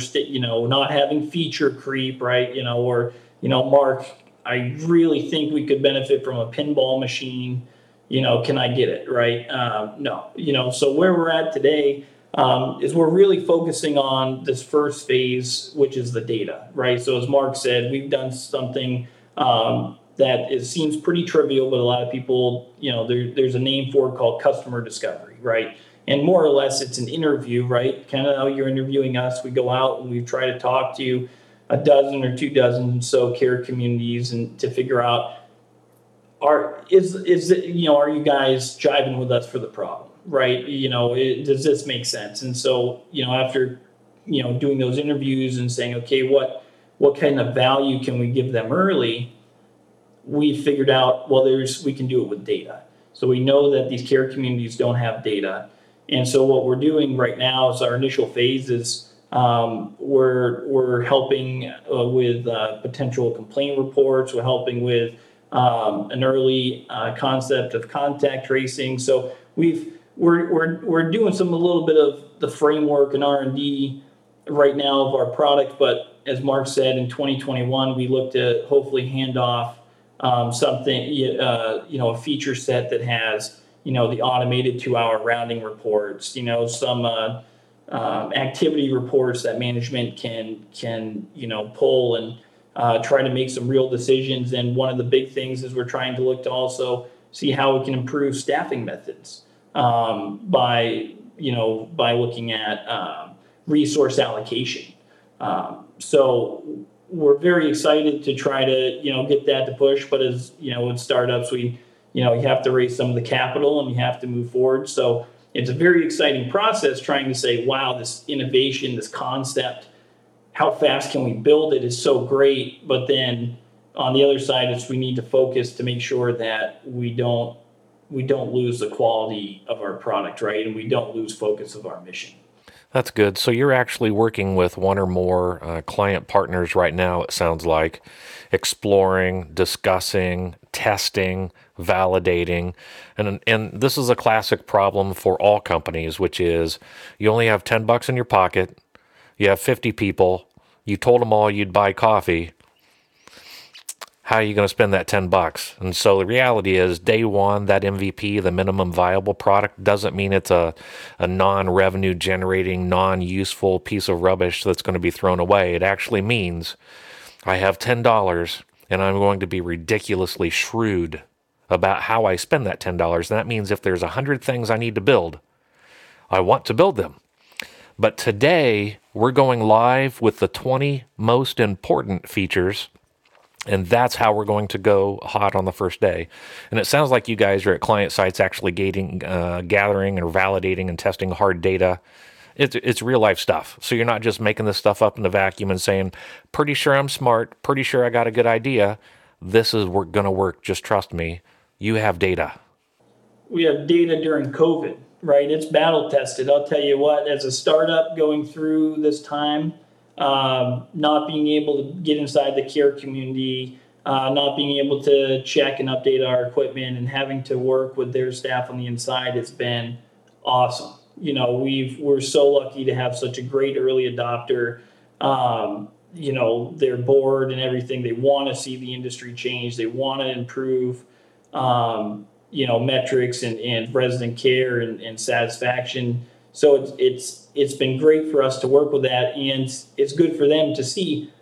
not having feature creep, right? You know, or you know, Mark, I really think we could benefit from a pinball machine. You know, can I get it? Right? No. You know, so where we're at today is we're really focusing on this first phase, which is the data, right? So as Mark said, we've done something that seems pretty trivial, but a lot of people, you know, there's a name for it called customer discovery, right? And more or less, it's an interview, right? Kind of how you're interviewing us. We go out and we try to talk to a dozen or two dozen so care communities and to figure out, are you guys jiving with us for the problem, right? You know, does this make sense? And so, you know, after, you know, doing those interviews and saying, okay, what kind of value can we give them early? We figured out, well, we can do it with data. So we know that these care communities don't have data. And so what we're doing right now is our initial phase is we're helping with potential complaint reports. We're helping with an early concept of contact tracing. So we're doing a little bit of the framework and R&D right now of our product. But as Mark said, in 2021, we look to hopefully hand off something, you know, a feature set that has, you know, the automated 2-hour rounding reports, you know, some activity reports that management can you know, pull and try to make some real decisions. And one of the big things is we're trying to look to also see how we can improve staffing methods by looking at resource allocation. So we're very excited to try to, you know, get that to push. But as you know, with startups, we, you know, you have to raise some of the capital and you have to move forward. So it's a very exciting process trying to say, wow, this innovation, this concept, how fast can we build it is so great. But then on the other side, it's we need to focus to make sure that we don't lose the quality of our product, right? And we don't lose focus of our mission. That's good. So you're actually working with one or more client partners right now, it sounds like, exploring, discussing, testing, validating. And this is a classic problem for all companies, which is you only have $10 in your pocket. You have 50 people. You told them all you'd buy coffee. How are you going to spend that $10? And so the reality is day one, that MVP, the minimum viable product, doesn't mean it's a non-revenue generating, non-useful piece of rubbish that's going to be thrown away. It actually means I have $10 and I'm going to be ridiculously shrewd about how I spend that $10. And that means if there's 100 things I need to build, I want to build them. But today we're going live with the 20 most important features. And that's how we're going to go hot on the first day. And it sounds like you guys are at client sites actually gathering and validating and testing hard data. It's real life stuff. So you're not just making this stuff up in the vacuum and saying, pretty sure I'm smart, pretty sure I got a good idea. This is going to work. Just trust me. You have data. We have data during COVID, right? It's battle tested. I'll tell you what, as a startup going through this time, not being able to get inside the care community, not being able to check and update our equipment and having to work with their staff on the inside has been awesome. You know, we're so lucky to have such a great early adopter. You know, their board and everything, they want to see the industry change. They want to improve, you know, metrics and resident care and satisfaction. So it's been great for us to work with that, and it's good for them to see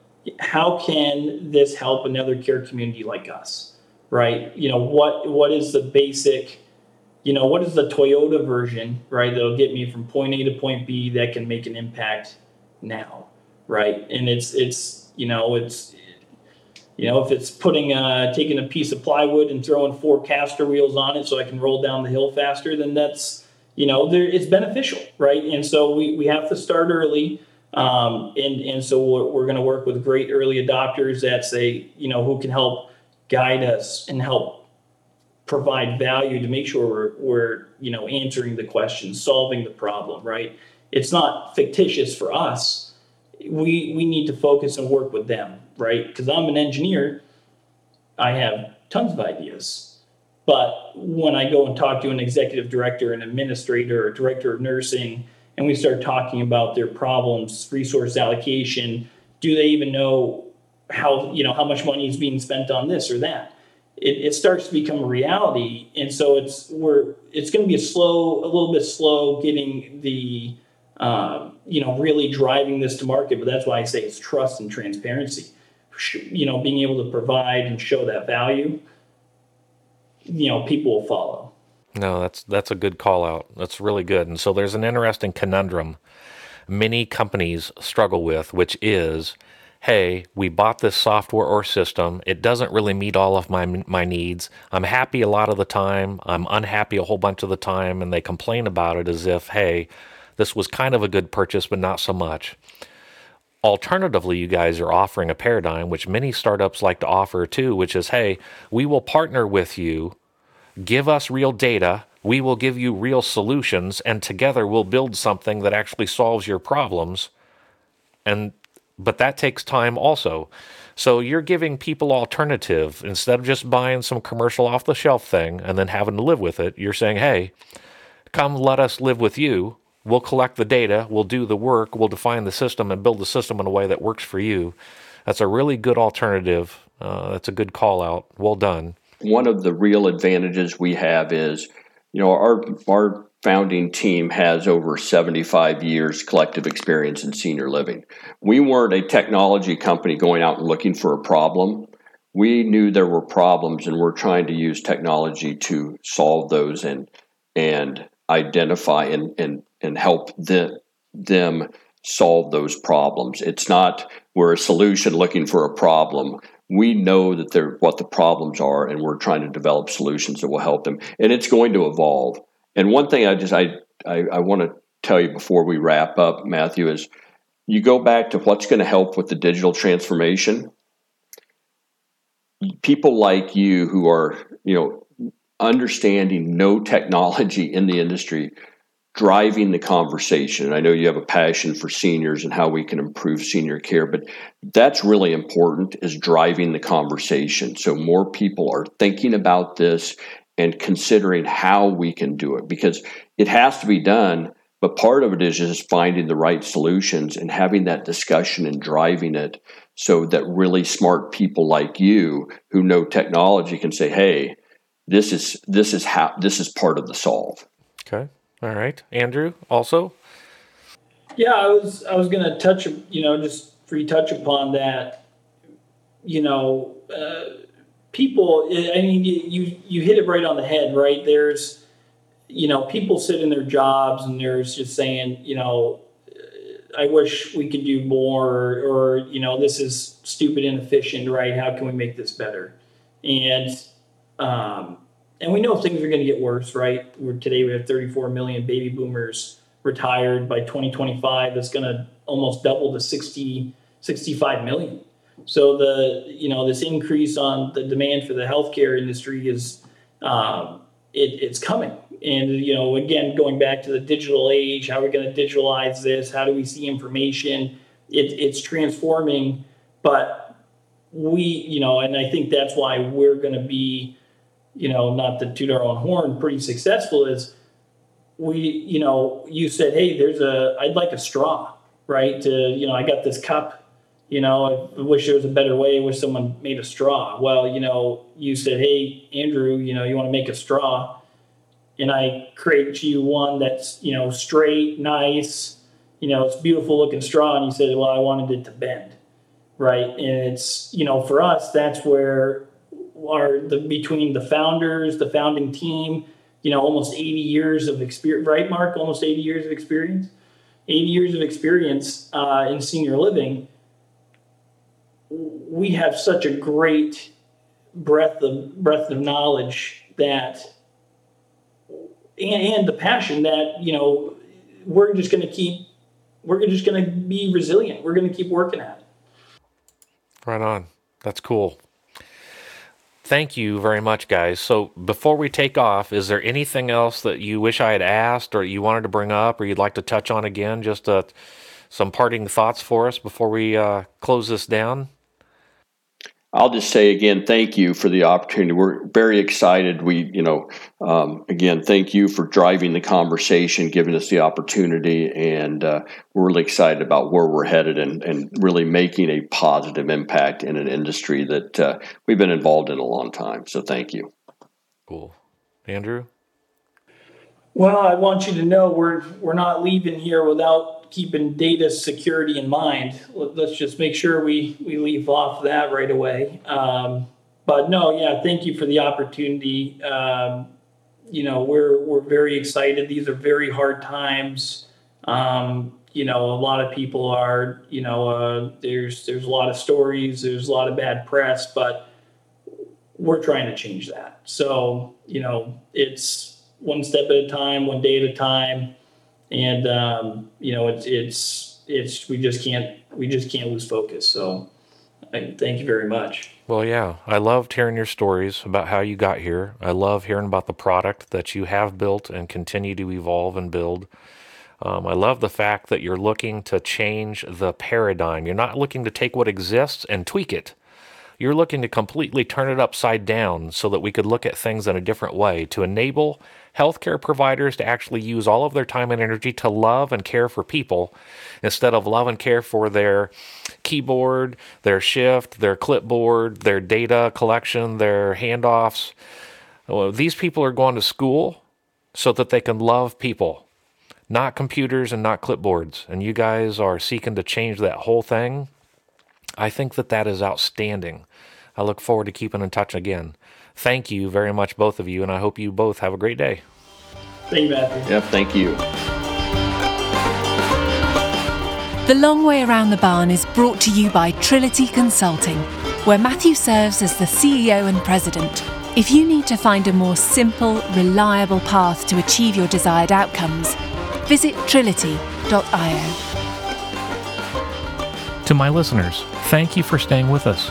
how can this help another care community like us, right? You know, what is the basic, you know, what is the Toyota version, right? That'll get me from point A to point B that can make an impact now, right? And it's if it's taking a piece of plywood and throwing 4 caster wheels on it so I can roll down the hill faster, then that's, you know, it's beneficial, right? And so we have to start early. And so we're going to work with great early adopters that say, you know, who can help guide us and help provide value to make sure we're, you know, answering the question, solving the problem, right? It's not fictitious for us. We need to focus and work with them, right? Because I'm an engineer. I have tons of ideas. But when I go and talk to an executive director, an administrator, a director of nursing, and we start talking about their problems, resource allocation, do they even know how, you know, how much money is being spent on this or that. It starts to become a reality. And so it's going to be a little bit slow getting the, really driving this to market. But that's why I say it's trust and transparency, being able to provide and show that value, people will follow. No, that's a good call out. That's really good. And so there's an interesting conundrum many companies struggle with, which is, hey, we bought this software or system. It doesn't really meet all of my needs. I'm happy a lot of the time. I'm unhappy a whole bunch of the time. And they complain about it as if, hey, this was kind of a good purchase, but not so much. Alternatively, you guys are offering a paradigm, which many startups like to offer too, which is, hey, we will partner with you, give us real data, we will give you real solutions, and together we'll build something that actually solves your problems. But that takes time also. So you're giving people alternative. Instead of just buying some commercial off-the-shelf thing and then having to live with it, you're saying, hey, come let us live with you. We'll collect the data, we'll do the work, we'll define the system and build the system in a way that works for you. That's a really good alternative. That's a good call out. Well done. One of the real advantages we have is, our founding team has over 75 years collective experience in senior living. We weren't a technology company going out and looking for a problem. We knew there were problems and we're trying to use technology to solve those and identify and help them solve those problems. It's not we're a solution looking for a problem. We know that they're what the problems are, and we're trying to develop solutions that will help them. And it's going to evolve. And one thing I want to tell you before we wrap up, Matthew, is you go back to what's going to help with the digital transformation. People like you who are, understanding no technology in the industry, driving the conversation. And I know you have a passion for seniors and how we can improve senior care, but that's really important, is driving the conversation. So more people are thinking about this and considering how we can do it, because it has to be done, but part of it is just finding the right solutions and having that discussion and driving it so that really smart people like you who know technology can say, hey, This is part of the solve. Okay. All right. Andrew, also. Yeah, I was going to touch, just retouch upon that. People, you hit it right on the head, right? There's, people sit in their jobs and there's just saying, I wish we could do more, or, this is stupid, inefficient, right? How can we make this better? And we know things are going to get worse, right? Today we have 34 million baby boomers retired. By 2025. That's going to almost double to 65 million. So this increase on the demand for the healthcare industry is, it's coming. And, again, going back to the digital age, how are we going to digitalize this? How do we see information? It's transforming, but we, and I think that's why we're going to be, not to toot our own horn, pretty successful is we, you said, hey, I'd like a straw, right? I got this cup, I wish there was a better way. I wish someone made a straw. Well, you said, hey, Andrew, you want to make a straw, and I create you one that's, straight, nice, it's beautiful looking straw. And you said, well, I wanted it to bend, right? And it's, for us, that's where, between the founders, the founding team, almost 80 years of experience, right, Mark? Almost 80 years of experience, 80 years of experience in senior living. We have such a great breadth of knowledge that, and the passion that, we're just going to be resilient. We're going to keep working at it. Right on. That's cool. Thank you very much, guys. So before we take off, is there anything else that you wish I had asked or you wanted to bring up or you'd like to touch on again? Just some parting thoughts for us before we close this down? I'll just say again, thank you for the opportunity. We're very excited. Again, thank you for driving the conversation, giving us the opportunity, and we're really excited about where we're headed and really making a positive impact in an industry that we've been involved in a long time. So thank you. Cool. Andrew? Well, I want you to know we're not leaving here without keeping data security in mind. Let's just make sure we leave off that right away. Thank you for the opportunity. We're very excited. These are very hard times. A lot of people are, there's a lot of stories, there's a lot of bad press, but we're trying to change that. So, it's one step at a time, one day at a time. And, we just can't lose focus. So thank you very much. Well, yeah, I loved hearing your stories about how you got here. I love hearing about the product that you have built and continue to evolve and build. I love the fact that you're looking to change the paradigm. You're not looking to take what exists and tweak it. You're looking to completely turn it upside down so that we could look at things in a different way to enable healthcare providers to actually use all of their time and energy to love and care for people instead of love and care for their keyboard, their shift, their clipboard, their data collection, their handoffs. These people are going to school so that they can love people, not computers and not clipboards. And you guys are seeking to change that whole thing. I think that is outstanding. I look forward to keeping in touch again. Thank you very much, both of you, and I hope you both have a great day. Thank you, Matthew. Yep, thank you. The Long Way Around the Barn is brought to you by Trility Consulting, where Matthew serves as the CEO and president. If you need to find a more simple, reliable path to achieve your desired outcomes, visit trility.io. To my listeners, thank you for staying with us.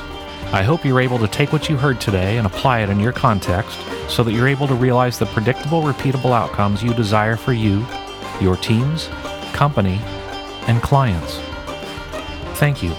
I hope you're able to take what you heard today and apply it in your context so that you're able to realize the predictable, repeatable outcomes you desire for you, your teams, company, and clients. Thank you.